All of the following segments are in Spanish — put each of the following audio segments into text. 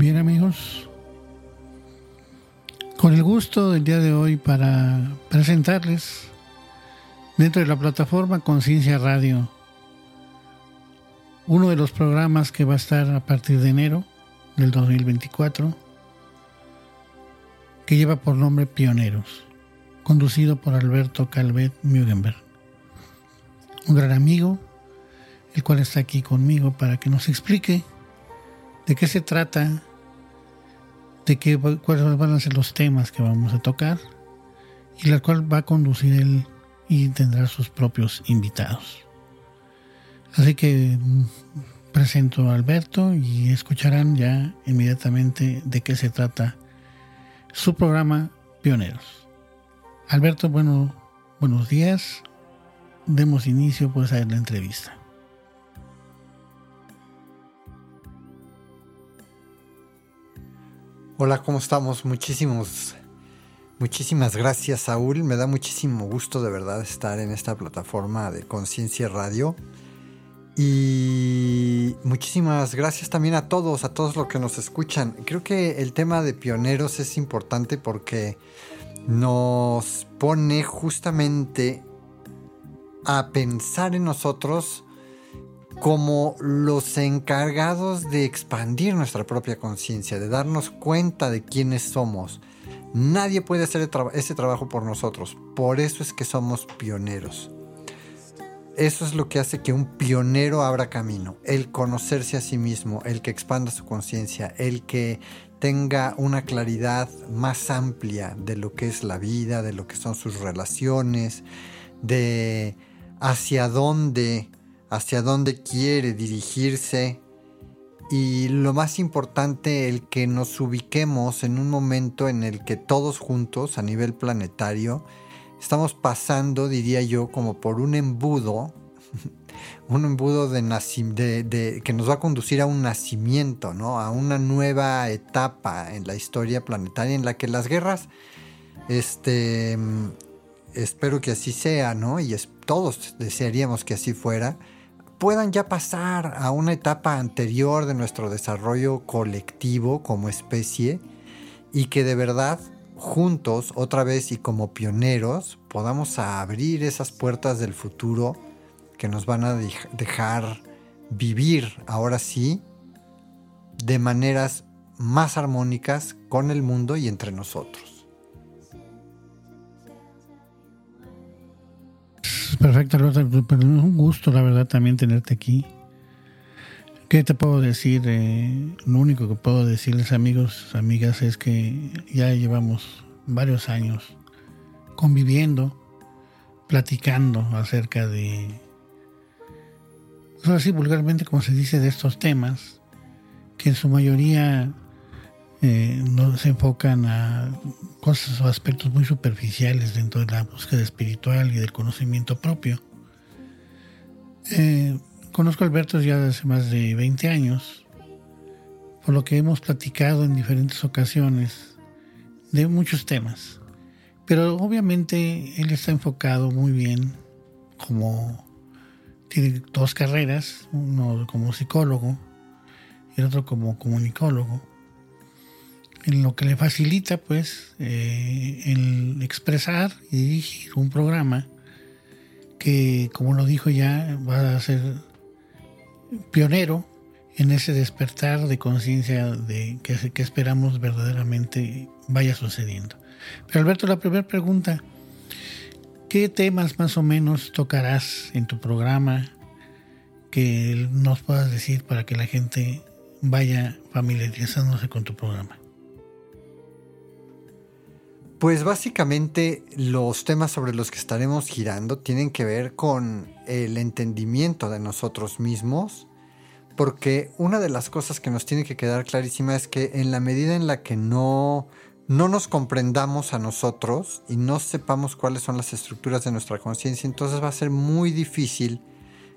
Bien, amigos, con el gusto del día de hoy para presentarles dentro de la plataforma Conciencia Radio, uno de los programas que va a estar a partir de enero del 2024, que lleva por nombre Pioneros, conducido por Alberto Calvet Mugenberg, un gran amigo, el cual está aquí conmigo para que nos explique de qué se trata, de qué, cuáles van a ser los temas que vamos a tocar, y la cual va a conducir él y tendrá sus propios invitados. Así que presento a Alberto y escucharán ya inmediatamente de qué se trata su programa Pioneros. Alberto, buenos días. Demos inicio pues a la entrevista. Hola, ¿cómo estamos? Muchísimas gracias, Saúl. Me da muchísimo gusto de verdad estar en esta plataforma de Conciencia Radio. Y muchísimas gracias también a todos los que nos escuchan. Creo que el tema de pioneros es importante porque nos pone justamente a pensar en nosotros como los encargados de expandir nuestra propia conciencia, de darnos cuenta de quiénes somos. Nadie puede hacer ese trabajo por nosotros. Por eso es que somos pioneros. Eso es lo que hace que un pionero abra camino, el conocerse a sí mismo, el que expanda su conciencia, el que tenga una claridad más amplia de lo que es la vida, de lo que son sus relaciones, de hacia dónde quiere dirigirse, y lo más importante, el que nos ubiquemos en un momento en el que todos juntos a nivel planetario estamos pasando, diría yo, como por un embudo de que nos va a conducir a un nacimiento, ¿no? A una nueva etapa en la historia planetaria en la que las guerras, espero que así sea, ¿no? Y todos desearíamos que así fuera, puedan ya pasar a una etapa anterior de nuestro desarrollo colectivo como especie, y que de verdad juntos, otra vez y como pioneros, podamos abrir esas puertas del futuro que nos van a dejar vivir ahora sí de maneras más armónicas con el mundo y entre nosotros. Perfecto, Alberto, pero es un gusto, la verdad, también tenerte aquí. ¿Qué te puedo decir? Lo único que puedo decirles, amigos, amigas, es que ya llevamos varios años conviviendo, platicando acerca de, ahora sí, vulgarmente, como se dice, de estos temas, que en su mayoría no se enfocan a cosas o aspectos muy superficiales dentro de la búsqueda espiritual y del conocimiento propio. Conozco a Alberto ya hace más de 20 años, por lo que hemos platicado en diferentes ocasiones de muchos temas. Pero obviamente él está enfocado muy bien, como tiene dos carreras, uno como psicólogo y el otro como comunicólogo, en lo que le facilita pues el expresar y dirigir un programa que, como lo dijo ya, va a ser pionero en ese despertar de conciencia de que esperamos verdaderamente vaya sucediendo. Pero Alberto, la primera pregunta: ¿qué temas más o menos tocarás en tu programa que nos puedas decir para que la gente vaya familiarizándose con tu programa? Pues básicamente los temas sobre los que estaremos girando tienen que ver con el entendimiento de nosotros mismos, porque una de las cosas que nos tiene que quedar clarísima es que en la medida en la que no nos comprendamos a nosotros y no sepamos cuáles son las estructuras de nuestra conciencia, entonces va a ser muy difícil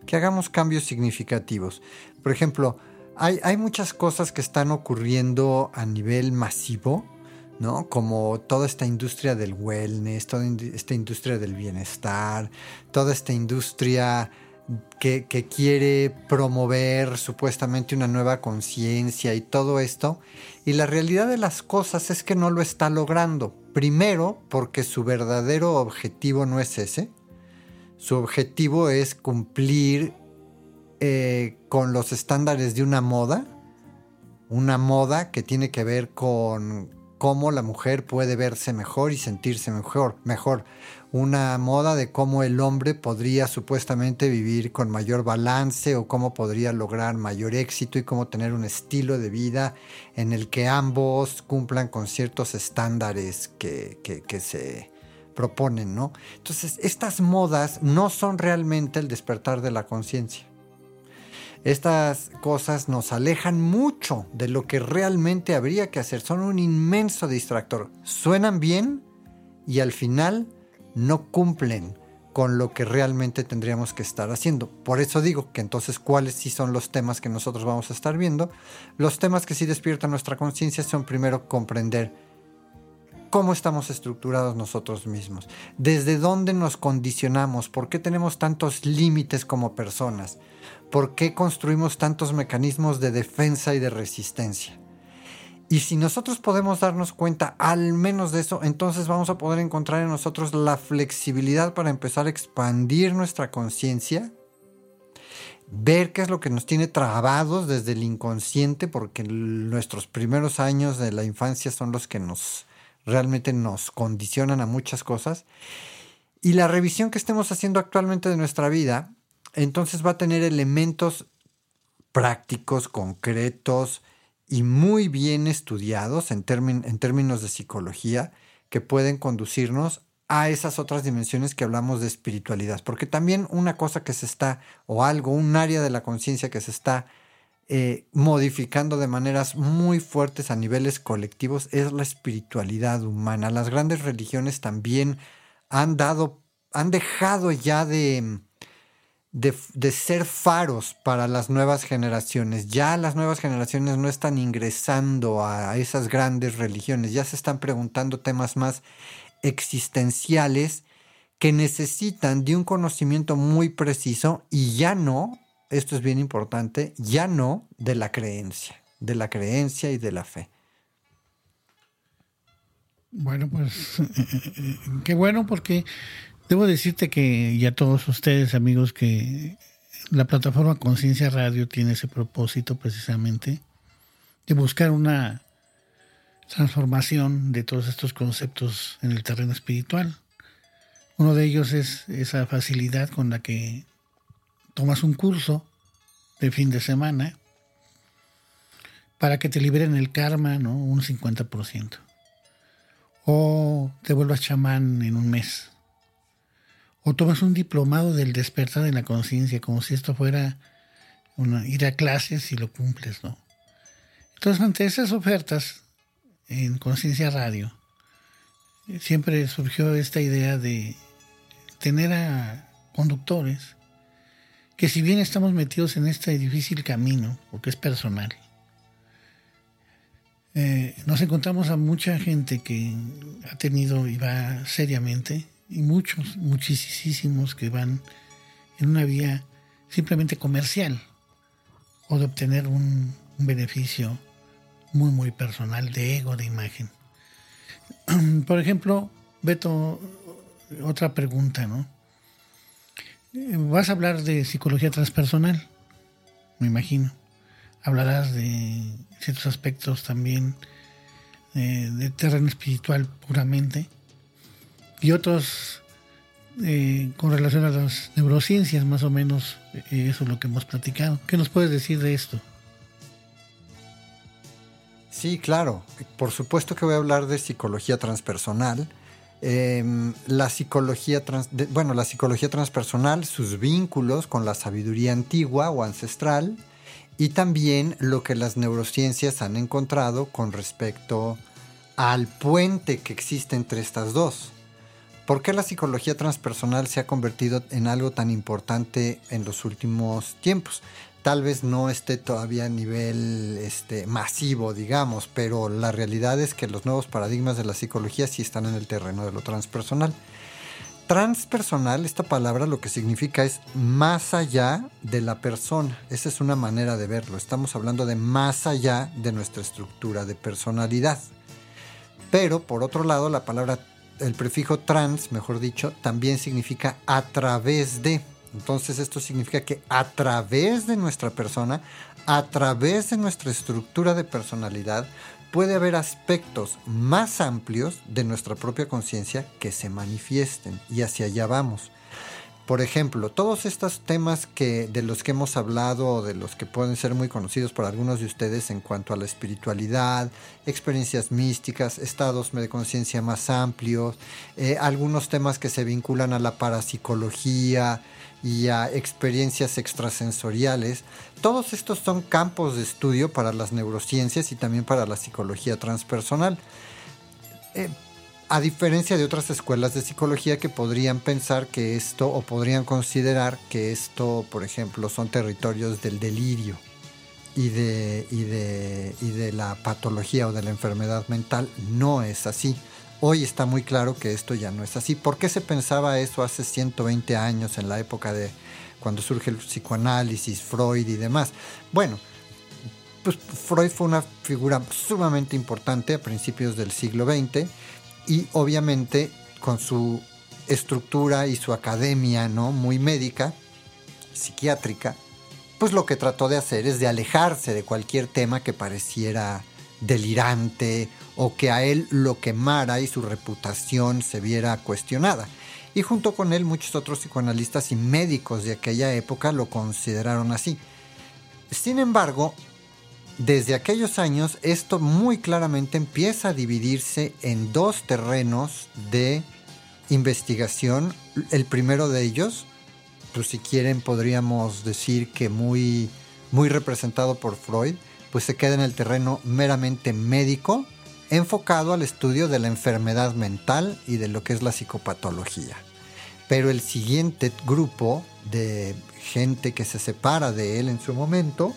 que hagamos cambios significativos. Por ejemplo, hay muchas cosas que están ocurriendo a nivel masivo, ¿no? Como toda esta industria del wellness, toda esta industria del bienestar, toda esta industria que quiere promover supuestamente una nueva conciencia y todo esto. Y la realidad de las cosas es que no lo está logrando. Primero, porque su verdadero objetivo no es ese. Su objetivo es cumplir con los estándares de una moda que tiene que ver con cómo la mujer puede verse mejor y sentirse mejor. Una moda de cómo el hombre podría supuestamente vivir con mayor balance o cómo podría lograr mayor éxito y cómo tener un estilo de vida en el que ambos cumplan con ciertos estándares que se proponen, ¿no? Entonces, estas modas no son realmente el despertar de la conciencia. Estas cosas nos alejan mucho de lo que realmente habría que hacer. Son un inmenso distractor. Suenan bien y al final no cumplen con lo que realmente tendríamos que estar haciendo. Por eso digo que entonces, ¿cuáles sí son los temas que nosotros vamos a estar viendo? Los temas que sí despiertan nuestra conciencia son primero comprender cómo estamos estructurados nosotros mismos, desde dónde nos condicionamos, por qué tenemos tantos límites como personas, por qué construimos tantos mecanismos de defensa y de resistencia. Y si nosotros podemos darnos cuenta al menos de eso, entonces vamos a poder encontrar en nosotros la flexibilidad para empezar a expandir nuestra conciencia, ver qué es lo que nos tiene trabados desde el inconsciente, porque nuestros primeros años de la infancia son los que realmente nos condicionan a muchas cosas. Y la revisión que estemos haciendo actualmente de nuestra vida, entonces va a tener elementos prácticos, concretos, y muy bien estudiados en términos de psicología que pueden conducirnos a esas otras dimensiones que hablamos de espiritualidad. Porque también una cosa que se está, o algo, un área de la conciencia que se está modificando de maneras muy fuertes a niveles colectivos es la espiritualidad humana. Las grandes religiones también han dejado ya de ser faros para las nuevas generaciones. Ya las nuevas generaciones no están ingresando a esas grandes religiones. Ya se están preguntando temas más existenciales que necesitan de un conocimiento muy preciso y ya no, esto es bien importante, ya no de la creencia. De la creencia y de la fe. Bueno, pues qué bueno, porque debo decirte que, y a todos ustedes, amigos, que la plataforma Conciencia Radio tiene ese propósito precisamente de buscar una transformación de todos estos conceptos en el terreno espiritual. Uno de ellos es esa facilidad con la que tomas un curso de fin de semana para que te liberen el karma, ¿no? Un 50%. O te vuelvas chamán en un mes. O tomas un diplomado del despertar de la conciencia, como si esto fuera ir a clases y lo cumples, ¿no? Entonces, ante esas ofertas en Conciencia Radio, siempre surgió esta idea de tener a conductores que, si bien estamos metidos en este difícil camino, porque es personal, nos encontramos a mucha gente que ha tenido y va seriamente, y muchos, muchísimos que van en una vía simplemente comercial o de obtener un beneficio muy, muy personal, de ego, de imagen. Por ejemplo, Beto, otra pregunta, ¿no? Vas a hablar de psicología transpersonal, me imagino. Hablarás de ciertos aspectos también de terreno espiritual puramente. Y otros con relación a las neurociencias, más o menos, eso es lo que hemos platicado. ¿Qué nos puedes decir de esto? Sí, claro. Por supuesto que voy a hablar de psicología transpersonal. La psicología transpersonal, sus vínculos con la sabiduría antigua o ancestral y también lo que las neurociencias han encontrado con respecto al puente que existe entre estas dos. ¿Por qué la psicología transpersonal se ha convertido en algo tan importante en los últimos tiempos? Tal vez no esté todavía a nivel masivo, digamos, pero la realidad es que los nuevos paradigmas de la psicología sí están en el terreno de lo transpersonal. transpersonal, esta palabra lo que significa es más allá de la persona. Esa es una manera de verlo. Estamos hablando de más allá de nuestra estructura de personalidad. Pero, por otro lado, la palabra, el prefijo trans, mejor dicho, también significa a través de. Entonces, esto significa que a través de nuestra persona, a través de nuestra estructura de personalidad, puede haber aspectos más amplios de nuestra propia conciencia que se manifiesten, y hacia allá vamos. Por ejemplo, todos estos temas de los que hemos hablado, o de los que pueden ser muy conocidos para algunos de ustedes en cuanto a la espiritualidad, experiencias místicas, estados de conciencia más amplios, algunos temas que se vinculan a la parapsicología y a experiencias extrasensoriales. Todos estos son campos de estudio para las neurociencias y también para la psicología transpersonal. A diferencia de otras escuelas de psicología que podrían pensar que esto, o podrían considerar que esto, por ejemplo, son territorios del delirio y de la patología o de la enfermedad mental. No es así. Hoy está muy claro que esto ya no es así. ¿Por qué se pensaba eso hace 120 años, en la época de cuando surge el psicoanálisis, Freud y demás? Bueno, pues Freud fue una figura sumamente importante a principios del siglo XX y obviamente con su estructura y su academia, ¿no?, muy médica, psiquiátrica, pues lo que trató de hacer es de alejarse de cualquier tema que pareciera delirante o que a él lo quemara y su reputación se viera cuestionada. Y junto con él muchos otros psicoanalistas y médicos de aquella época lo consideraron así. Sin embargo, desde aquellos años esto muy claramente empieza a dividirse en dos terrenos de investigación. El primero de ellos, pues si quieren podríamos decir que muy, muy representado por Freud, pues se queda en el terreno meramente médico, enfocado al estudio de la enfermedad mental y de lo que es la psicopatología. Pero el siguiente grupo de gente que se separa de él en su momento,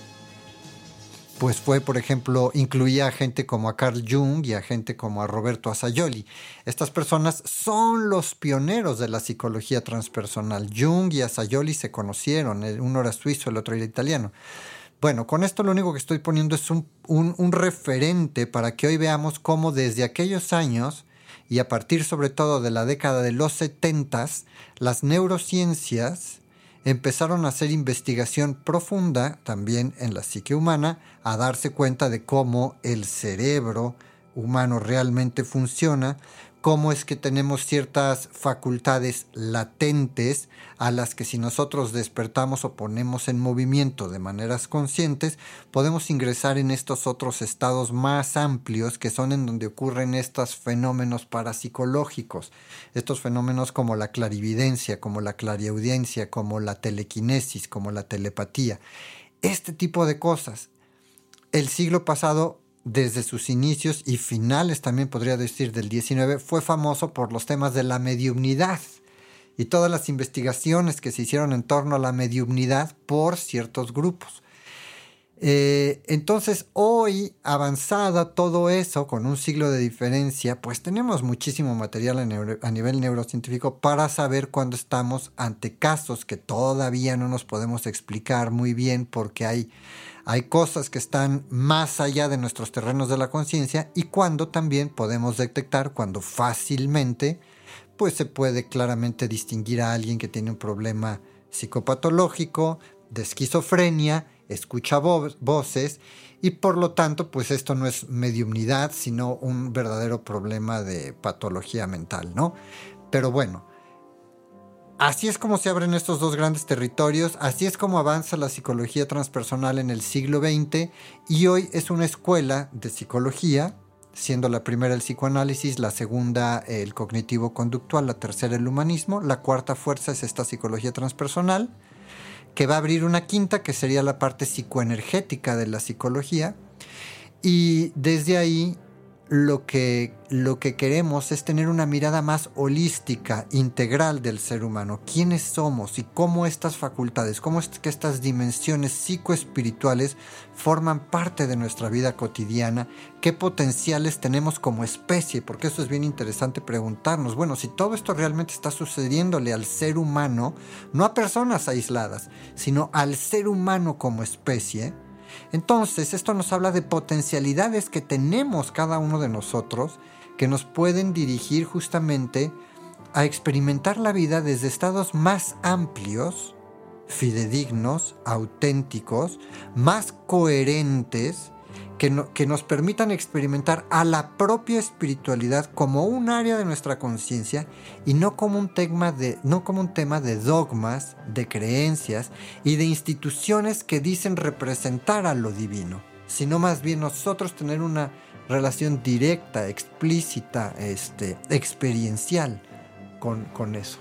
pues fue, por ejemplo, incluía a gente como a Carl Jung y a gente como a Roberto Assagioli. Estas personas son los pioneros de la psicología transpersonal. Jung y Assagioli se conocieron, uno era suizo, el otro era italiano. Bueno, con esto lo único que estoy poniendo es un referente para que hoy veamos cómo desde aquellos años, y a partir sobre todo de la década de los 70s, las neurociencias empezaron a hacer investigación profunda también en la psique humana, a darse cuenta de cómo el cerebro humano realmente funciona, cómo es que tenemos ciertas facultades latentes a las que si nosotros despertamos o ponemos en movimiento de maneras conscientes, podemos ingresar en estos otros estados más amplios que son en donde ocurren estos fenómenos parapsicológicos, estos fenómenos como la clarividencia, como la clariaudiencia, como la telequinesis, como la telepatía, este tipo de cosas. El siglo pasado, desde sus inicios y finales, también podría decir del 19, fue famoso por los temas de la mediumnidad y todas las investigaciones que se hicieron en torno a la mediumnidad por ciertos grupos. Entonces, hoy, avanzada todo eso, con un siglo de diferencia, pues tenemos muchísimo material a nivel neurocientífico para saber cuando estamos ante casos que todavía no nos podemos explicar muy bien porque hay cosas que están más allá de nuestros terrenos de la conciencia, y cuando también podemos detectar, cuando fácilmente, pues se puede claramente distinguir a alguien que tiene un problema psicopatológico, de esquizofrenia, escucha voces, y por lo tanto, pues esto no es mediumnidad, sino un verdadero problema de patología mental, ¿no? Pero bueno, así es como se abren estos dos grandes territorios, así es como avanza la psicología transpersonal en el siglo XX, y hoy es una escuela de psicología, siendo la primera el psicoanálisis, la segunda el cognitivo-conductual, la tercera el humanismo, la cuarta fuerza es esta psicología transpersonal, que va a abrir una quinta que sería la parte psicoenergética de la psicología, y desde ahí lo que queremos es tener una mirada más holística, integral del ser humano. ¿Quiénes somos y cómo estas facultades, cómo es que estas dimensiones psicoespirituales forman parte de nuestra vida cotidiana? ¿Qué potenciales tenemos como especie? Porque eso es bien interesante preguntarnos. Bueno, si todo esto realmente está sucediéndole al ser humano, no a personas aisladas, sino al ser humano como especie, entonces, esto nos habla de potencialidades que tenemos cada uno de nosotros que nos pueden dirigir justamente a experimentar la vida desde estados más amplios, fidedignos, auténticos, más coherentes, que nos permitan experimentar a la propia espiritualidad como un área de nuestra conciencia y no como un tema de dogmas, de creencias y de instituciones que dicen representar a lo divino, sino más bien nosotros tener una relación directa, explícita, experiencial con eso.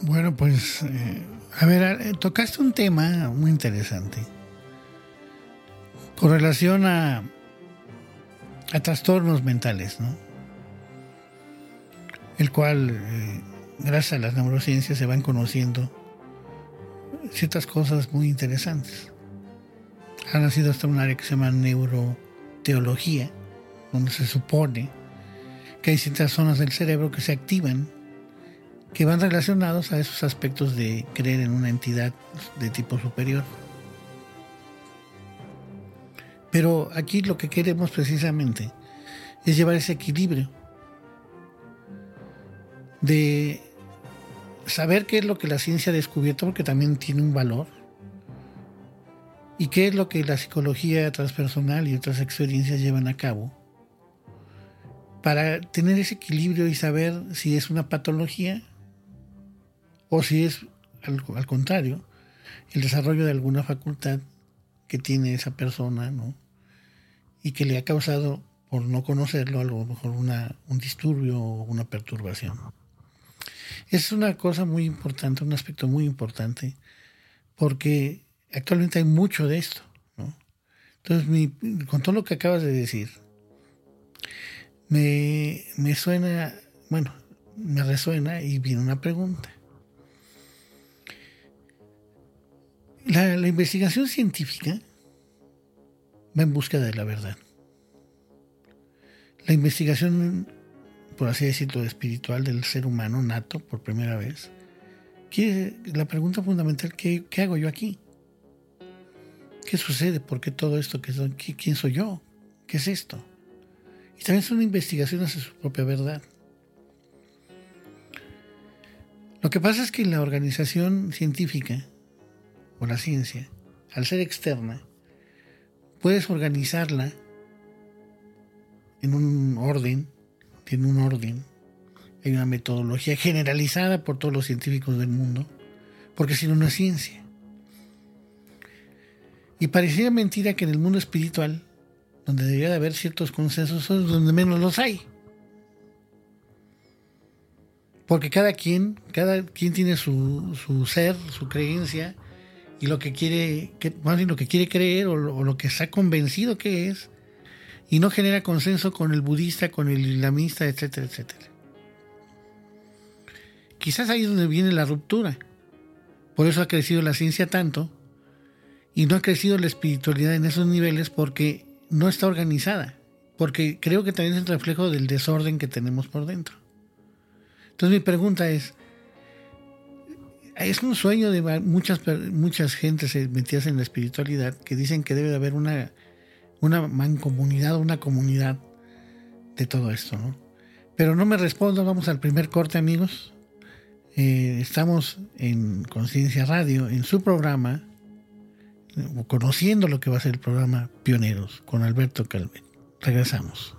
Bueno, pues... A ver, tocaste un tema muy interesante con relación a trastornos mentales, ¿no? El cual, gracias a las neurociencias, se van conociendo ciertas cosas muy interesantes. Ha nacido hasta un área que se llama neuroteología, donde se supone que hay ciertas zonas del cerebro que se activan, que van relacionados a esos aspectos de creer en una entidad de tipo superior. Pero aquí lo que queremos precisamente es llevar ese equilibrio de saber qué es lo que la ciencia ha descubierto, porque también tiene un valor, y qué es lo que la psicología transpersonal y otras experiencias llevan a cabo, para tener ese equilibrio y saber si es una patología o si es, al contrario, el desarrollo de alguna facultad que tiene esa persona, ¿no? Y que le ha causado, por no conocerlo, a lo mejor un disturbio o una perturbación. Es una cosa muy importante, un aspecto muy importante, porque actualmente hay mucho de esto, ¿no? Entonces, con todo lo que acabas de decir, me resuena y viene una pregunta. La investigación científica va en busca de la verdad. La investigación, por así decirlo, espiritual del ser humano nato, por primera vez, la pregunta fundamental, ¿qué hago yo aquí? ¿Qué sucede? ¿Por qué todo esto? ¿Quién soy yo? ¿Qué es esto? Y también es una investigación hacia su propia verdad. Lo que pasa es que la organización científica, o la ciencia, al ser externa, puedes organizarla en un orden, tiene un orden, hay una metodología generalizada por todos los científicos del mundo, porque si no, no es ciencia. Y pareciera mentira que en el mundo espiritual, donde debería de haber ciertos consensos, es donde menos los hay. Porque cada quien tiene su ser, su creencia, y lo que quiere, más bien lo que quiere creer o lo que está convencido que es, y no genera consenso con el budista, con el islamista, etcétera, etcétera. Quizás ahí es donde viene la ruptura. Por eso ha crecido la ciencia tanto, y no ha crecido la espiritualidad en esos niveles, porque no está organizada, porque creo que también es el reflejo del desorden que tenemos por dentro. Entonces mi pregunta es un sueño de muchas gentes metidas en la espiritualidad, que dicen que debe de haber una mancomunidad, una comunidad de todo esto, ¿no? Pero no me respondo, vamos al primer corte, amigos. Estamos en Conciencia Radio, en su programa, conociendo lo que va a ser el programa Pioneros con Alberto Calvet. Regresamos.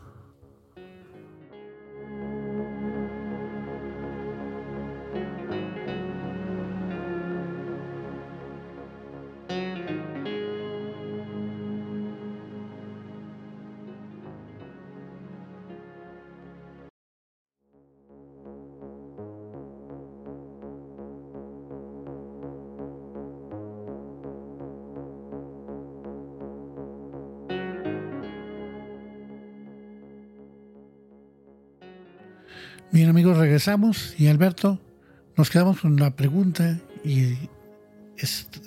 Bien, amigos, regresamos y Alberto, nos quedamos con la pregunta y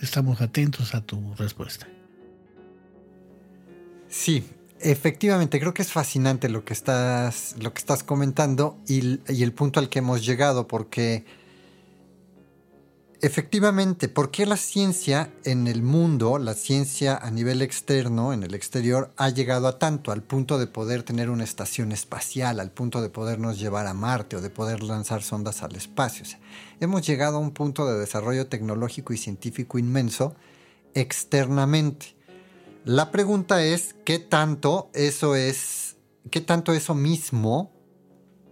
estamos atentos a tu respuesta. Sí, efectivamente, creo que es fascinante lo que estás comentando y el punto al que hemos llegado, porque efectivamente, ¿por qué la ciencia en el mundo, la ciencia a nivel externo, en el exterior, ha llegado a tanto, al punto de poder tener una estación espacial, al punto de podernos llevar a Marte o de poder lanzar sondas al espacio? O sea, hemos llegado a un punto de desarrollo tecnológico y científico inmenso externamente. La pregunta es, ¿qué tanto eso mismo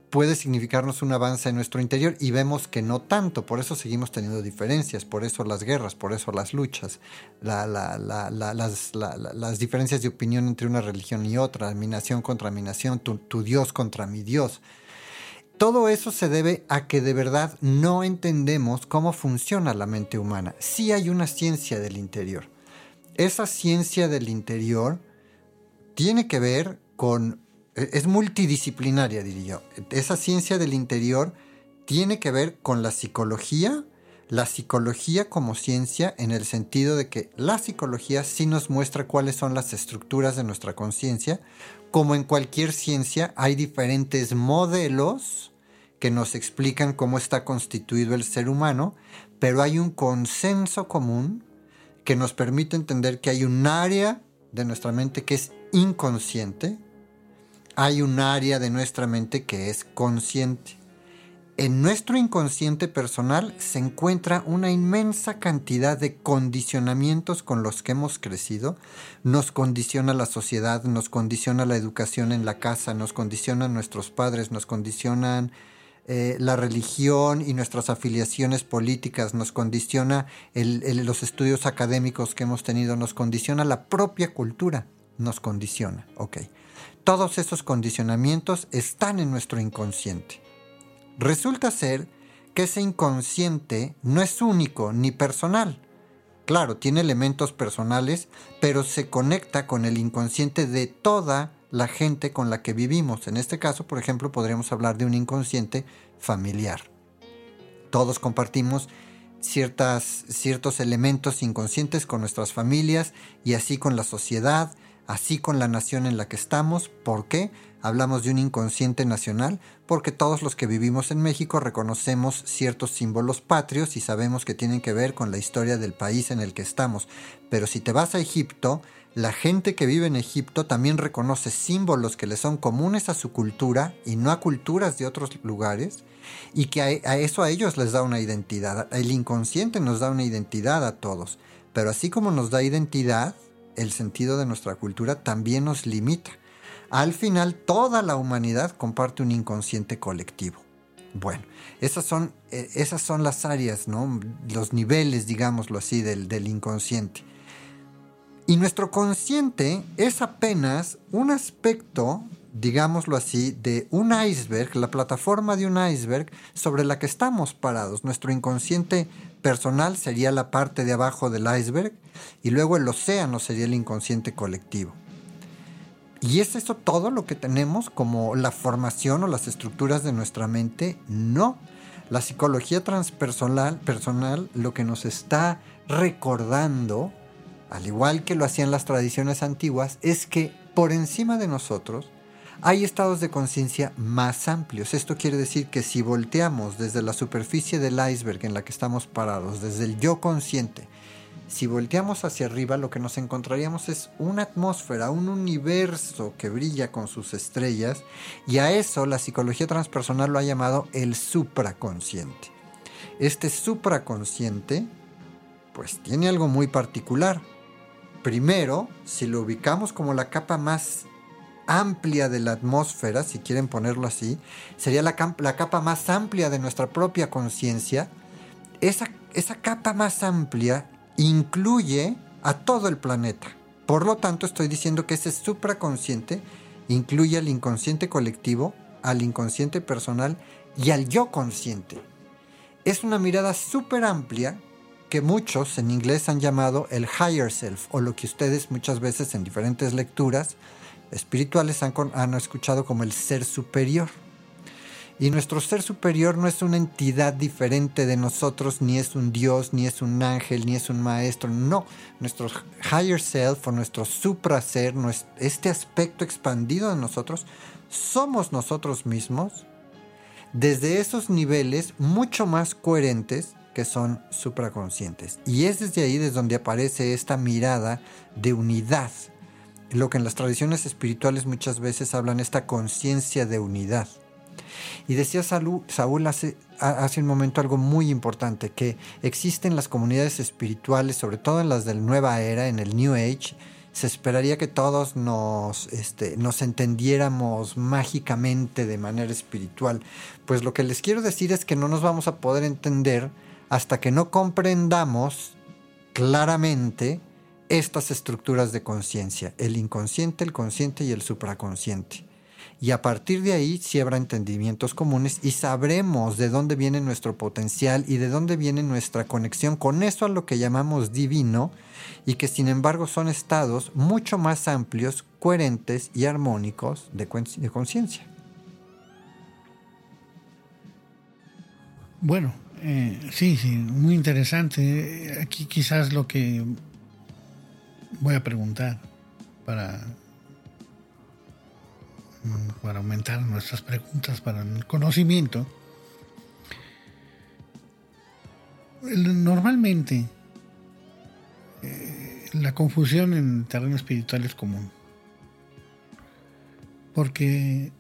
puede significarnos un avance en nuestro interior? Y vemos que no tanto, por eso seguimos teniendo diferencias, por eso las guerras, por eso las luchas, las diferencias de opinión entre una religión y otra, mi nación contra mi nación, tu Dios contra mi Dios. Todo eso se debe a que de verdad no entendemos cómo funciona la mente humana. Sí hay una ciencia del interior. Esa ciencia del interior tiene que ver con... Es multidisciplinaria, diría yo. Esa ciencia del interior tiene que ver con la psicología como ciencia, en el sentido de que la psicología sí nos muestra cuáles son las estructuras de nuestra conciencia. Como en cualquier ciencia, hay diferentes modelos que nos explican cómo está constituido el ser humano, pero hay un consenso común que nos permite entender que hay un área de nuestra mente que es inconsciente. Hay un área de nuestra mente que es consciente. En nuestro inconsciente personal se encuentra una inmensa cantidad de condicionamientos con los que hemos crecido. Nos condiciona la sociedad, nos condiciona la educación en la casa, nos condicionan nuestros padres, nos condicionan la religión y nuestras afiliaciones políticas, nos condiciona los estudios académicos que hemos tenido, nos condiciona la propia cultura, nos condiciona, ok. Todos esos condicionamientos están en nuestro inconsciente. Resulta ser que ese inconsciente no es único ni personal. Claro, tiene elementos personales, pero se conecta con el inconsciente de toda la gente con la que vivimos. En este caso, por ejemplo, podríamos hablar de un inconsciente familiar. Todos compartimos ciertos elementos inconscientes con nuestras familias y así con la sociedad. Así con la nación en la que estamos. ¿Por qué? Hablamos de un inconsciente nacional porque todos los que vivimos en México reconocemos ciertos símbolos patrios y sabemos que tienen que ver con la historia del país en el que estamos. Pero si te vas a Egipto, la gente que vive en Egipto también reconoce símbolos que le son comunes a su cultura y no a culturas de otros lugares, y que a eso a ellos les da una identidad. El inconsciente nos da una identidad a todos, pero así como nos da identidad, el sentido de nuestra cultura también nos limita. Al final, toda la humanidad comparte un inconsciente colectivo. Bueno, esas son las áreas, ¿no? Los niveles, digámoslo así, del inconsciente. Y nuestro consciente es apenas un aspecto, digámoslo así, de un iceberg, la plataforma de un iceberg sobre la que estamos parados. Nuestro inconsciente personal sería la parte de abajo del iceberg y luego el océano sería el inconsciente colectivo. ¿Y es eso todo lo que tenemos como la formación o las estructuras de nuestra mente? No. La psicología transpersonal lo que nos está recordando, al igual que lo hacían las tradiciones antiguas, es que por encima de nosotros hay estados de conciencia más amplios. Esto quiere decir que si volteamos desde la superficie del iceberg en la que estamos parados, desde el yo consciente, si volteamos hacia arriba, lo que nos encontraríamos es una atmósfera, un universo que brilla con sus estrellas, y a eso la psicología transpersonal lo ha llamado el supraconsciente. Este supraconsciente, pues, tiene algo muy particular. Primero, si lo ubicamos como la capa más amplia de la atmósfera, si quieren ponerlo así, sería la capa más amplia de nuestra propia conciencia. Esa capa más amplia incluye a todo el planeta. Por lo tanto, estoy diciendo que ese supraconsciente incluye al inconsciente colectivo, al inconsciente personal y al yo consciente. Es una mirada súper amplia que muchos en inglés han llamado el higher self, o lo que ustedes muchas veces en diferentes lecturas espirituales han escuchado como el ser superior. Y nuestro ser superior no es una entidad diferente de nosotros, ni es un Dios, ni es un ángel, ni es un maestro. No, nuestro higher self o nuestro supraser, este aspecto expandido de nosotros, somos nosotros mismos desde esos niveles mucho más coherentes que son supraconscientes. Y es desde ahí desde donde aparece esta mirada de unidad, lo que en las tradiciones espirituales muchas veces hablan, esta conciencia de unidad. Y decía Saúl hace un momento algo muy importante, que existen las comunidades espirituales, sobre todo en las de la nueva era, en el New Age. Se esperaría que todos nos entendiéramos mágicamente de manera espiritual. Pues lo que les quiero decir es que no nos vamos a poder entender hasta que no comprendamos claramente estas estructuras de conciencia: el inconsciente, el consciente y el supraconsciente. Y a partir de ahí sí habrá entendimientos comunes y sabremos de dónde viene nuestro potencial y de dónde viene nuestra conexión con eso a lo que llamamos divino, y que sin embargo son estados mucho más amplios, coherentes y armónicos de conciencia. Bueno, sí, muy interesante. Aquí quizás lo que voy a preguntar para aumentar nuestras preguntas para el conocimiento. Normalmente la confusión en terreno espiritual es común, porque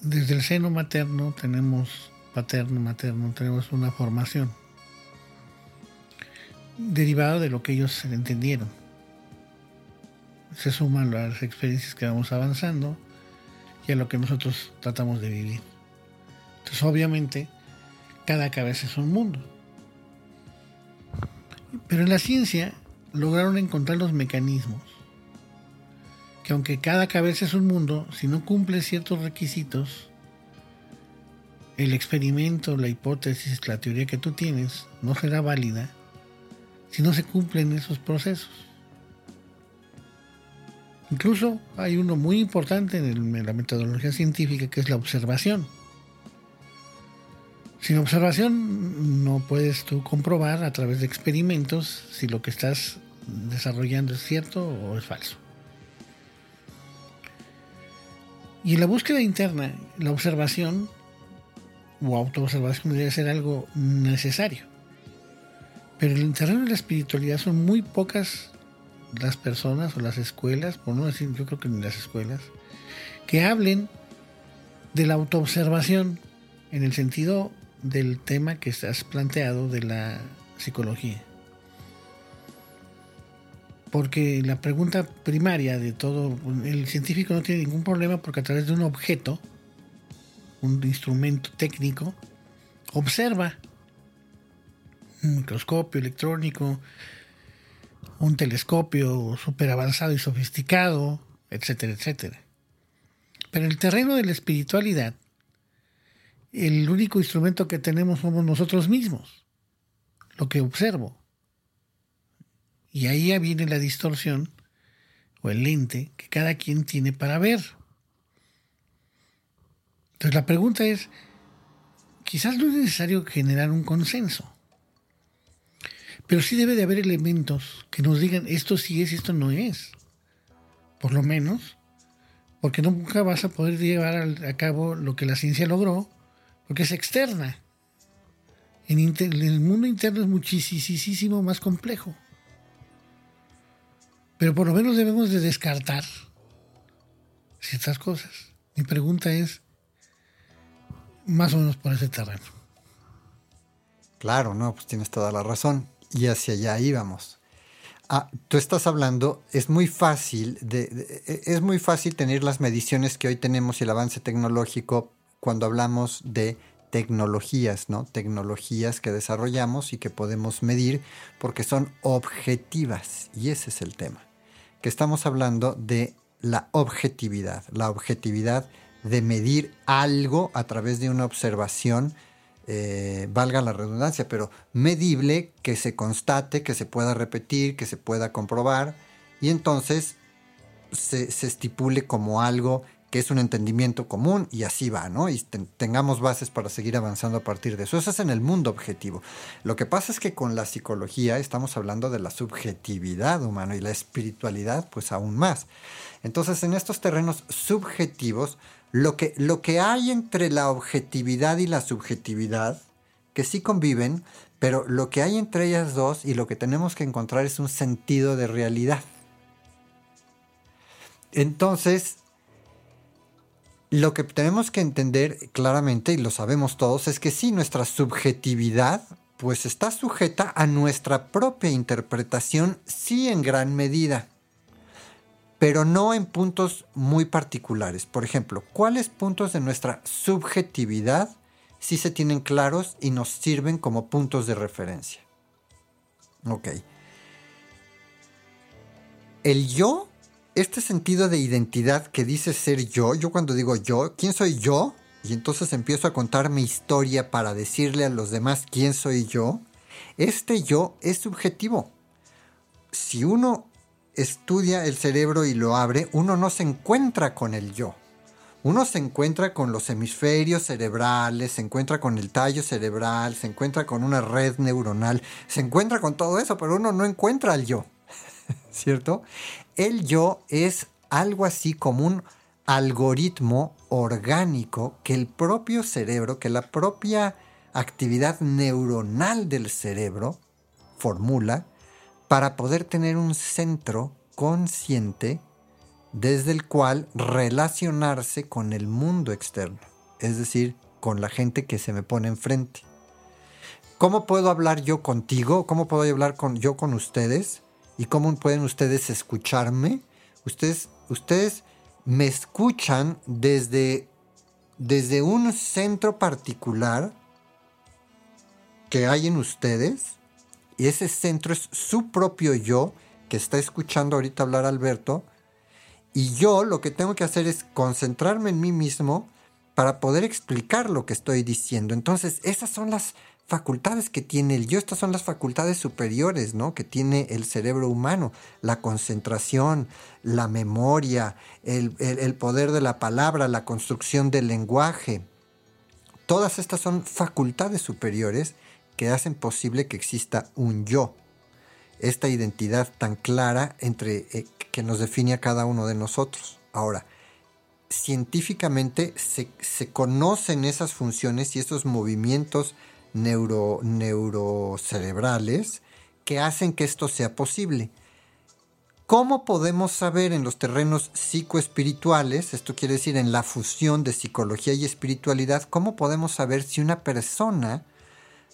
desde el seno materno tenemos una formación derivada de lo que ellos entendieron. Se suman las experiencias que vamos avanzando y a lo que nosotros tratamos de vivir. Entonces, obviamente, cada cabeza es un mundo. Pero en la ciencia lograron encontrar los mecanismos que, aunque cada cabeza es un mundo, si no cumple ciertos requisitos, el experimento, la hipótesis, la teoría que tú tienes no será válida si no se cumplen esos procesos. Incluso hay uno muy importante en la metodología científica, que es la observación. Sin observación no puedes tú comprobar a través de experimentos si lo que estás desarrollando es cierto o es falso. Y en la búsqueda interna, la observación o autoobservación debe ser algo necesario. Pero en el terreno de la espiritualidad son muy pocas las personas o las escuelas, por no decir, yo creo que ni las escuelas, que hablen de la autoobservación en el sentido del tema que has planteado de la psicología. Porque la pregunta primaria de todo, el científico no tiene ningún problema porque a través de un objeto, un instrumento técnico, observa un microscopio electrónico, un telescopio súper avanzado y sofisticado, etcétera, etcétera. Pero en el terreno de la espiritualidad, el único instrumento que tenemos somos nosotros mismos, lo que observo. Y ahí ya viene la distorsión o el lente que cada quien tiene para ver. Entonces la pregunta es, quizás no es necesario generar un consenso, pero sí debe de haber elementos que nos digan esto sí es, esto no es. Por lo menos, porque nunca vas a poder llevar a cabo lo que la ciencia logró, porque es externa. En el mundo interno es muchísimo más complejo. Pero por lo menos debemos de descartar ciertas cosas. Mi pregunta es más o menos por ese terreno. Claro, no, pues tienes toda la razón. Y hacia allá íbamos. Tú estás hablando, es muy fácil tener las mediciones que hoy tenemos y el avance tecnológico cuando hablamos de tecnologías, ¿no? Tecnologías que desarrollamos y que podemos medir porque son objetivas. Y ese es el tema. Que estamos hablando de la objetividad de medir algo a través de una observación. Valga la redundancia, pero medible, que se constate, que se pueda repetir, que se pueda comprobar, y entonces se estipule como algo que es un entendimiento común, y así va, ¿no? Y tengamos bases para seguir avanzando a partir de eso. Eso es en el mundo objetivo. Lo que pasa es que con la psicología estamos hablando de la subjetividad humana y la espiritualidad, pues aún más. Entonces, en estos terrenos subjetivos, lo que hay entre la objetividad y la subjetividad, que sí conviven, pero lo que hay entre ellas dos y lo que tenemos que encontrar es un sentido de realidad. Entonces, lo que tenemos que entender claramente, y lo sabemos todos, es que sí, nuestra subjetividad pues está sujeta a nuestra propia interpretación, sí en gran medida, pero no en puntos muy particulares. Por ejemplo, ¿cuáles puntos de nuestra subjetividad sí se tienen claros y nos sirven como puntos de referencia? Ok. El yo, este sentido de identidad que dice ser yo cuando digo yo, ¿quién soy yo? Y entonces empiezo a contar mi historia para decirle a los demás quién soy yo. Este yo es subjetivo. Si uno estudia el cerebro y lo abre, uno no se encuentra con el yo. Uno se encuentra con los hemisferios cerebrales, se encuentra con el tallo cerebral, se encuentra con una red neuronal, se encuentra con todo eso, pero uno no encuentra al yo, ¿cierto? El yo es algo así como un algoritmo orgánico que el propio cerebro, que la propia actividad neuronal del cerebro formula para poder tener un centro consciente desde el cual relacionarse con el mundo externo, es decir, con la gente que se me pone enfrente. ¿Cómo puedo hablar yo contigo? ¿Cómo puedo hablar yo con ustedes? ¿Y cómo pueden ustedes escucharme? Ustedes me escuchan desde un centro particular que hay en ustedes, y ese centro es su propio yo que está escuchando ahorita hablar a Alberto. Y yo lo que tengo que hacer es concentrarme en mí mismo para poder explicar lo que estoy diciendo. Entonces, esas son las facultades que tiene el yo. Estas son las facultades superiores, ¿no?, que tiene el cerebro humano. La concentración, la memoria, el poder de la palabra, la construcción del lenguaje. Todas estas son facultades superiores que hacen posible que exista un yo. Esta identidad tan clara entre que nos define a cada uno de nosotros. Ahora, científicamente se conocen esas funciones y esos movimientos neurocerebrales que hacen que esto sea posible. ¿Cómo podemos saber en los terrenos psicoespirituales? Esto quiere decir en la fusión de psicología y espiritualidad. ¿Cómo podemos saber si una persona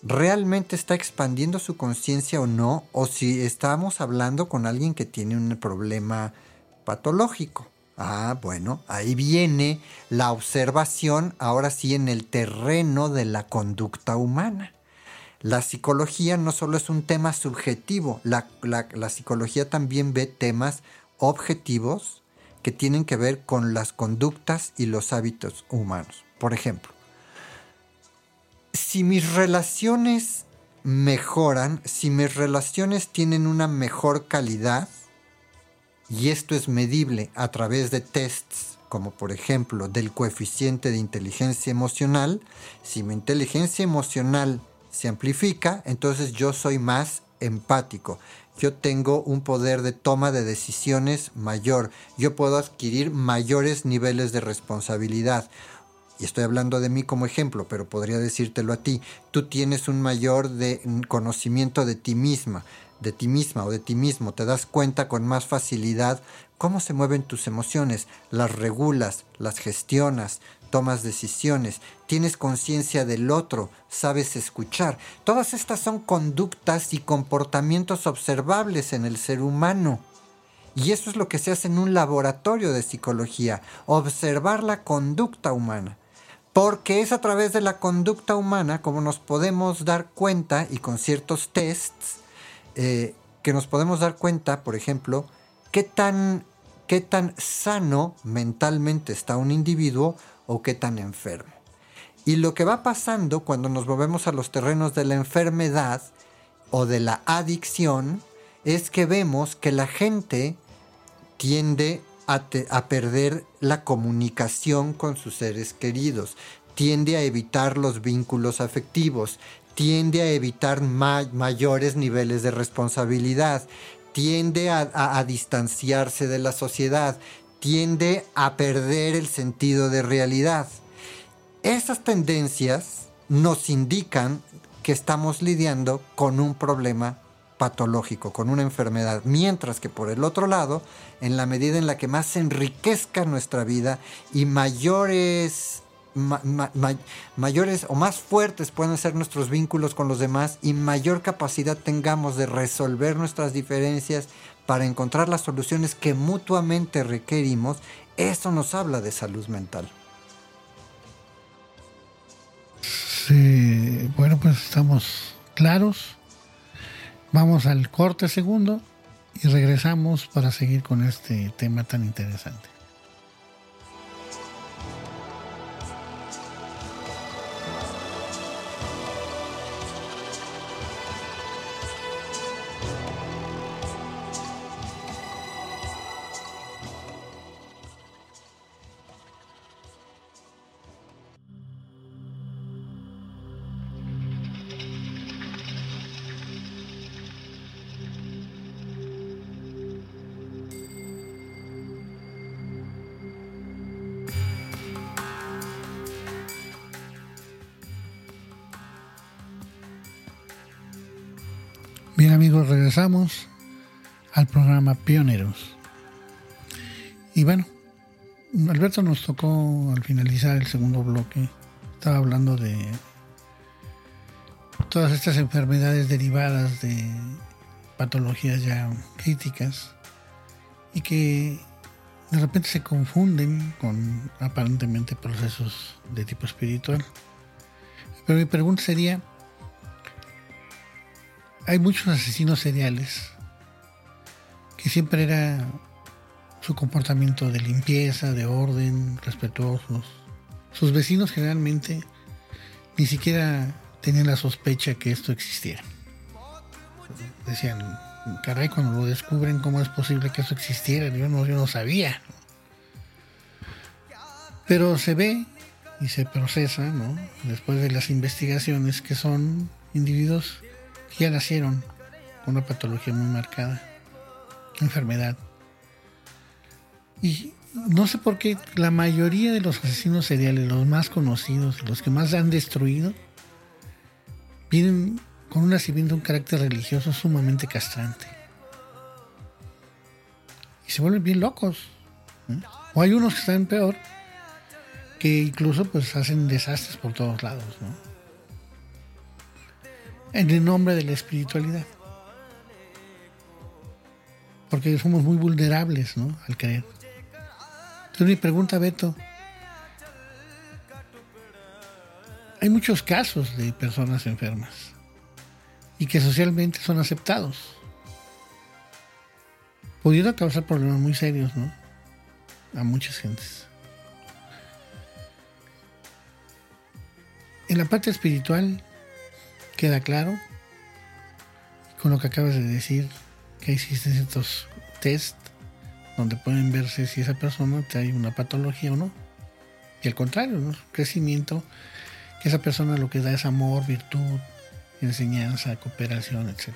realmente está expandiendo su conciencia o no, o si estamos hablando con alguien que tiene un problema patológico? Ah, bueno, ahí viene la observación, ahora sí, en el terreno de la conducta humana. La psicología no solo es un tema subjetivo, la psicología también ve temas objetivos que tienen que ver con las conductas y los hábitos humanos. Por ejemplo, si mis relaciones mejoran, si mis relaciones tienen una mejor calidad, y esto es medible a través de tests, como por ejemplo del coeficiente de inteligencia emocional, si mi inteligencia emocional se amplifica, entonces yo soy más empático. Yo tengo un poder de toma de decisiones mayor. Yo puedo adquirir mayores niveles de responsabilidad. Y estoy hablando de mí como ejemplo, pero podría decírtelo a ti. Tú tienes un mayor conocimiento de ti misma, de ti misma o de ti mismo. Te das cuenta con más facilidad cómo se mueven tus emociones. Las regulas, las gestionas, tomas decisiones. Tienes conciencia del otro, sabes escuchar. Todas estas son conductas y comportamientos observables en el ser humano. Y eso es lo que se hace en un laboratorio de psicología. Observar la conducta humana. Porque es a través de la conducta humana como nos podemos dar cuenta, y con ciertos tests, que nos podemos dar cuenta, por ejemplo, qué tan sano mentalmente está un individuo o qué tan enfermo. Y lo que va pasando cuando nos movemos a los terrenos de la enfermedad o de la adicción es que vemos que la gente tiende a perder la comunicación con sus seres queridos, tiende a evitar los vínculos afectivos, tiende a evitar mayores niveles de responsabilidad, tiende a distanciarse de la sociedad, tiende a perder el sentido de realidad. Esas tendencias nos indican que estamos lidiando con un problema patológico, con una enfermedad, mientras que por el otro lado, en la medida en la que más se enriquezca nuestra vida y mayores o más fuertes pueden ser nuestros vínculos con los demás y mayor capacidad tengamos de resolver nuestras diferencias para encontrar las soluciones que mutuamente requerimos, eso nos habla de salud mental. Sí, bueno, pues estamos claros. Vamos al corte segundo y regresamos para seguir con este tema tan interesante. Bien amigos, regresamos al programa Pioneros. Y bueno, Alberto, nos tocó al finalizar el segundo bloque, estaba hablando de todas estas enfermedades derivadas de patologías ya críticas y que de repente se confunden con aparentemente procesos de tipo espiritual. Pero mi pregunta sería, hay muchos asesinos seriales que siempre era su comportamiento de limpieza, de orden, respetuosos. Sus vecinos generalmente ni siquiera tenían la sospecha que esto existiera. Decían, caray, cuando lo descubren, ¿cómo es posible que eso existiera? Yo no sabía. Pero se ve y se procesa, ¿no? Después de las investigaciones, que son individuos ya nacieron con una patología muy marcada, enfermedad. Y no sé por qué la mayoría de los asesinos seriales, los más conocidos, los que más han destruido, vienen con un nacimiento, un carácter religioso sumamente castrante. Y se vuelven bien locos, ¿eh? O hay unos que están peor, que incluso pues hacen desastres por todos lados, ¿no? En el nombre de la espiritualidad. Porque somos muy vulnerables, ¿no? Al creer. Entonces mi pregunta, Beto. Hay muchos casos de personas enfermas y que socialmente son aceptados, pudiendo causar problemas muy serios, ¿no? A muchas gentes. En la parte espiritual queda claro, con lo que acabas de decir, que existen ciertos test donde pueden verse si esa persona trae una patología o no. Y al contrario, ¿no? Crecimiento, que esa persona lo que da es amor, virtud, enseñanza, cooperación, etc.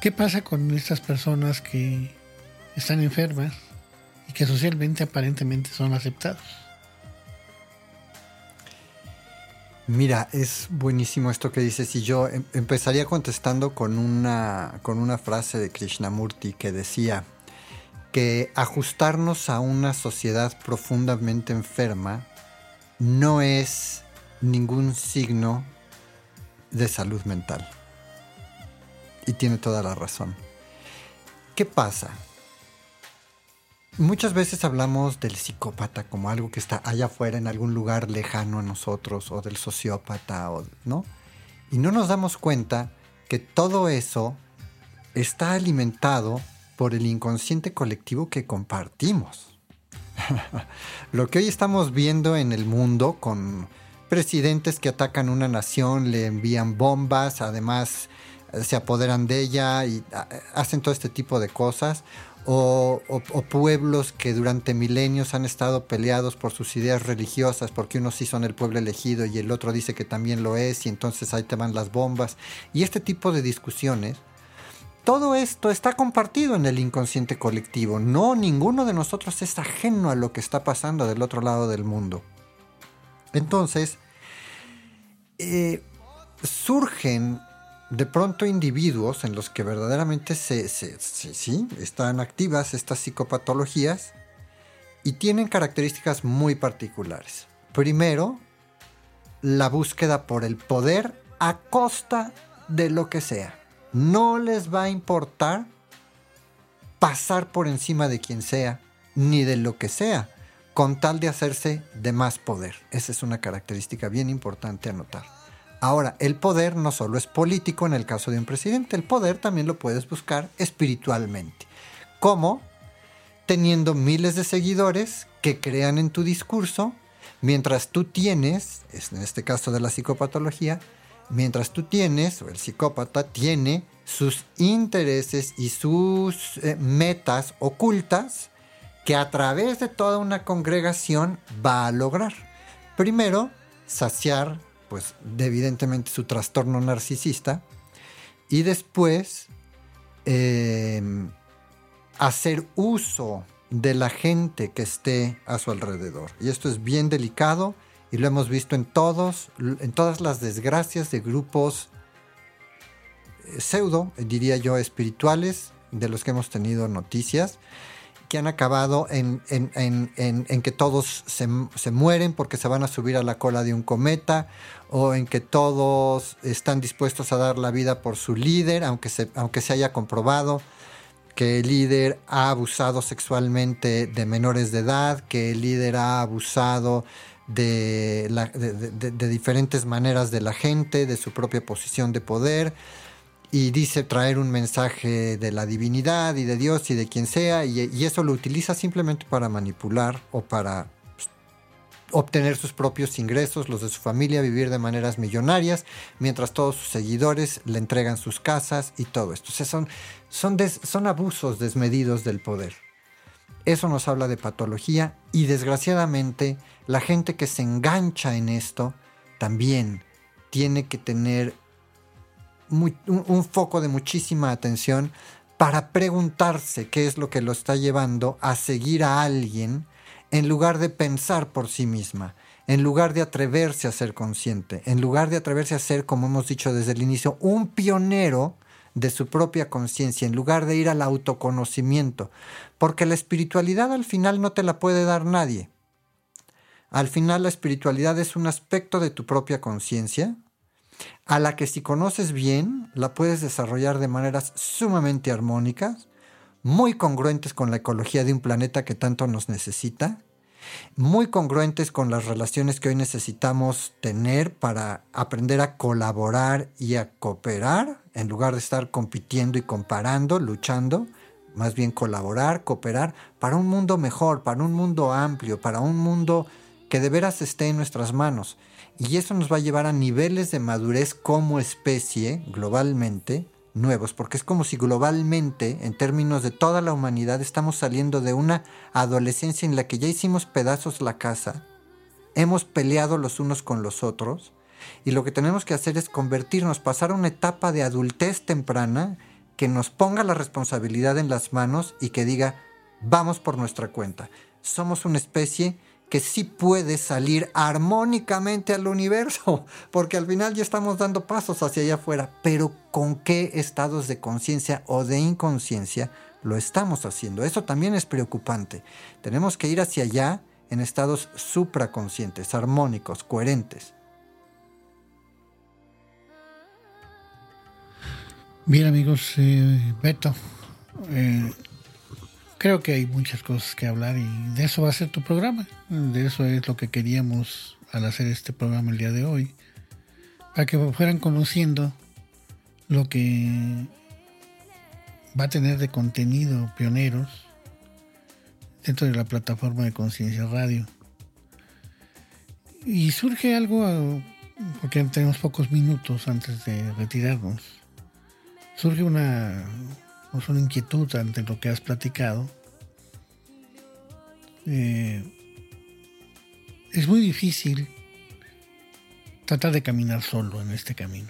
¿Qué pasa con estas personas que están enfermas y que socialmente aparentemente son aceptados? Mira, es buenísimo esto que dices y yo empezaría contestando con una frase de Krishnamurti que decía que ajustarnos a una sociedad profundamente enferma no es ningún signo de salud mental. Y tiene toda la razón. ¿Qué pasa? Muchas veces hablamos del psicópata como algo que está allá afuera en algún lugar lejano a nosotros, o del sociópata, ¿no? Y no nos damos cuenta que todo eso está alimentado por el inconsciente colectivo que compartimos. Lo que hoy estamos viendo en el mundo con presidentes que atacan una nación, le envían bombas, además se apoderan de ella y hacen todo este tipo de cosas. O pueblos que durante milenios han estado peleados por sus ideas religiosas, porque unos sí son el pueblo elegido y el otro dice que también lo es, y entonces ahí te van las bombas. Y este tipo de discusiones, todo esto está compartido en el inconsciente colectivo. No, ninguno de nosotros es ajeno a lo que está pasando del otro lado del mundo. Entonces, surgen de pronto individuos en los que verdaderamente sí, están activas estas psicopatologías y tienen características muy particulares. Primero, la búsqueda por el poder a costa de lo que sea. No les va a importar pasar por encima de quien sea, ni de lo que sea, con tal de hacerse de más poder. Esa es una característica bien importante anotar. Ahora, el poder no solo es político en el caso de un presidente, el poder también lo puedes buscar espiritualmente. ¿Cómo? Teniendo miles de seguidores que crean en tu discurso, mientras tú tienes, en este caso de la psicopatología, mientras tú tienes, o el psicópata tiene, sus intereses y sus metas ocultas que a través de toda una congregación va a lograr. Primero, saciar, pues evidentemente su trastorno narcisista, y después hacer uso de la gente que esté a su alrededor. Y esto es bien delicado y lo hemos visto en todas las desgracias de grupos pseudo, diría yo, espirituales, de los que hemos tenido noticias, que han acabado en que todos se mueren porque se van a subir a la cola de un cometa, o en que todos están dispuestos a dar la vida por su líder, aunque se haya comprobado que el líder ha abusado sexualmente de menores de edad, que el líder ha abusado de diferentes maneras de la gente, de su propia posición de poder. Y dice traer un mensaje de la divinidad y de Dios y de quien sea, y eso lo utiliza simplemente para manipular o para obtener sus propios ingresos, los de su familia, vivir de maneras millonarias, mientras todos sus seguidores le entregan sus casas y todo esto. O sea, son abusos desmedidos del poder. Eso nos habla de patología, y desgraciadamente la gente que se engancha en esto también tiene que tener un foco de muchísima atención para preguntarse qué es lo que lo está llevando a seguir a alguien, en lugar de pensar por sí misma, en lugar de atreverse a ser consciente, en lugar de atreverse a ser, como hemos dicho desde el inicio, un pionero de su propia conciencia, en lugar de ir al autoconocimiento. Porque la espiritualidad al final no te la puede dar nadie. Al final la espiritualidad es un aspecto de tu propia conciencia, a la que, si conoces bien, la puedes desarrollar de maneras sumamente armónicas, muy congruentes con la ecología de un planeta que tanto nos necesita, muy congruentes con las relaciones que hoy necesitamos tener para aprender a colaborar y a cooperar, en lugar de estar compitiendo y comparando, luchando, más bien colaborar, cooperar, para un mundo mejor, para un mundo amplio, para un mundo que de veras esté en nuestras manos. Y eso nos va a llevar a niveles de madurez como especie, globalmente, nuevos. Porque es como si globalmente, en términos de toda la humanidad, estamos saliendo de una adolescencia en la que ya hicimos pedazos la casa. Hemos peleado los unos con los otros. Y lo que tenemos que hacer es convertirnos, pasar a una etapa de adultez temprana que nos ponga la responsabilidad en las manos y que diga, vamos por nuestra cuenta. Somos una especie que sí puede salir armónicamente al universo, porque al final ya estamos dando pasos hacia allá afuera, pero ¿con qué estados de conciencia o de inconsciencia lo estamos haciendo? Eso también es preocupante. Tenemos que ir hacia allá en estados supraconscientes, armónicos, coherentes. Bien, amigos, Beto, creo que hay muchas cosas que hablar, y de eso va a ser tu programa. De eso es lo que queríamos al hacer este programa el día de hoy, para que fueran conociendo lo que va a tener de contenido Pioneros dentro de la plataforma de Conciencia Radio. Y surge algo, porque tenemos pocos minutos antes de retirarnos, surge una inquietud ante lo que has platicado. Es muy difícil tratar de caminar solo en este camino.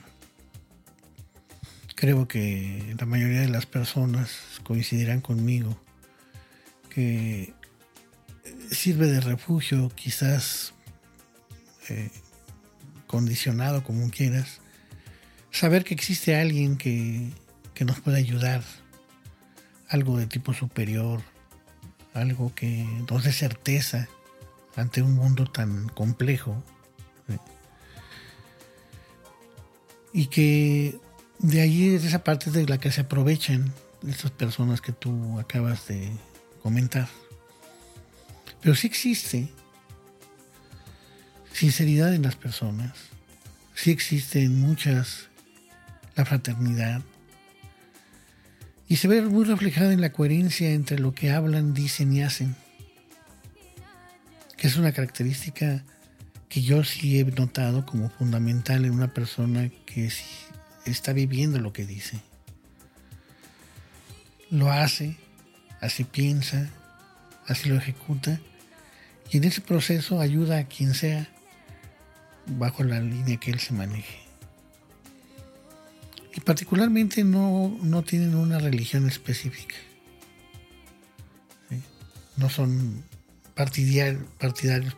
Creo que la mayoría de las personas coincidirán conmigo que sirve de refugio, quizás condicionado, como quieras, saber que existe alguien que nos puede ayudar, algo de tipo superior, algo que nos dé certeza ante un mundo tan complejo, y que de ahí es esa parte de la que se aprovechan estas personas que tú acabas de comentar. Pero sí existe sinceridad en las personas, sí existe en muchas la fraternidad, y se ve muy reflejada en la coherencia entre lo que hablan, dicen y hacen, que es una característica que yo sí he notado como fundamental en una persona que sí está viviendo lo que dice. Lo hace, así piensa, así lo ejecuta, y en ese proceso ayuda a quien sea bajo la línea que él se maneje. Y particularmente no tienen una religión específica, ¿sí? No son partidarios,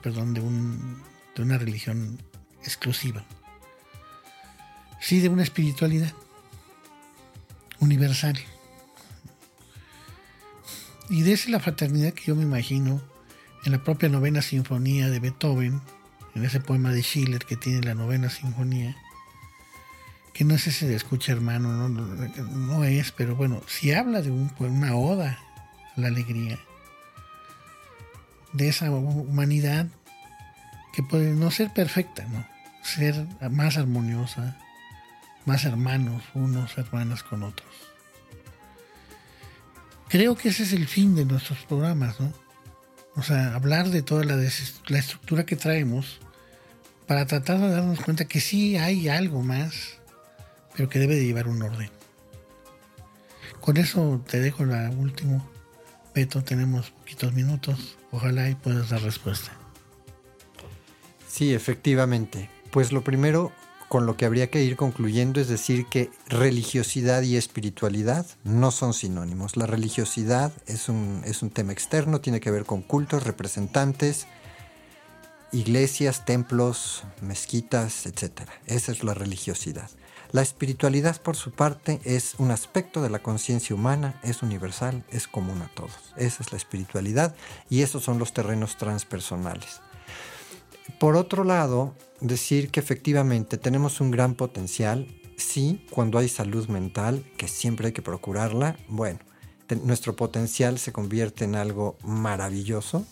de una religión exclusiva, sí de una espiritualidad universal. Y de esa la fraternidad que yo me imagino en la propia Novena Sinfonía de Beethoven, en ese poema de Schiller que tiene la Novena Sinfonía, que no sé si se escucha, hermano, no es, pero bueno, si habla de una oda a la alegría, de esa humanidad que puede no ser perfecta, ¿no? Ser más armoniosa, más hermanos, unos hermanas con otros. Creo que ese es el fin de nuestros programas, ¿no? O sea, hablar de toda la estructura que traemos para tratar de darnos cuenta que sí hay algo más, pero que debe de llevar un orden. Con eso te dejo la última. Beto, tenemos poquitos minutos. Ojalá y puedas dar respuesta. Sí, efectivamente. Pues lo primero con lo que habría que ir concluyendo es decir que religiosidad y espiritualidad no son sinónimos. La religiosidad es un tema externo, tiene que ver con cultos, representantes, iglesias, templos, mezquitas, etc. Esa es la religiosidad. La espiritualidad, por su parte, es un aspecto de la conciencia humana, es universal, es común a todos. Esa es la espiritualidad y esos son los terrenos transpersonales. Por otro lado, decir que efectivamente tenemos un gran potencial, sí, cuando hay salud mental, que siempre hay que procurarla, bueno, nuestro potencial se convierte en algo maravilloso.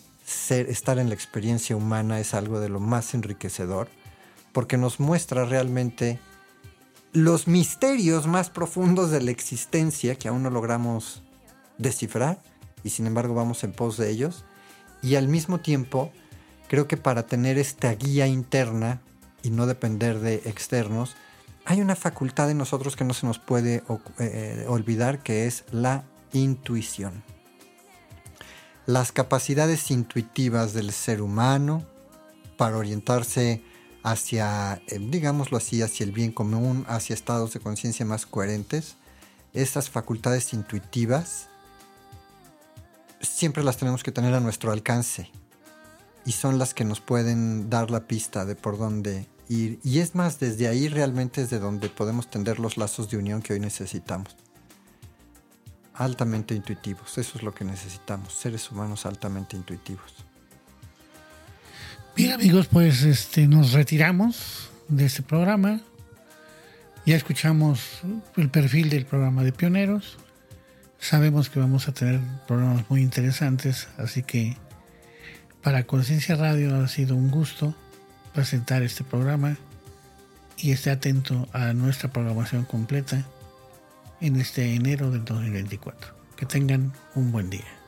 Estar en la experiencia humana es algo de lo más enriquecedor, porque nos muestra realmente los misterios más profundos de la existencia que aún no logramos descifrar y sin embargo vamos en pos de ellos. Y al mismo tiempo creo que para tener esta guía interna y no depender de externos hay una facultad en nosotros que no se nos puede olvidar, que es la intuición. Las capacidades intuitivas del ser humano para orientarse hacia, digámoslo así, hacia el bien común, hacia estados de conciencia más coherentes. Estas facultades intuitivas siempre las tenemos que tener a nuestro alcance y son las que nos pueden dar la pista de por dónde ir. Y es más, desde ahí realmente es de donde podemos tender los lazos de unión que hoy necesitamos. Altamente intuitivos, eso es lo que necesitamos, seres humanos altamente intuitivos. Bien, amigos, pues nos retiramos de este programa. Ya escuchamos el perfil del programa de Pioneros. Sabemos que vamos a tener programas muy interesantes, así que para Conciencia Radio ha sido un gusto presentar este programa y esté atento a nuestra programación completa en este enero del 2024. Que tengan un buen día.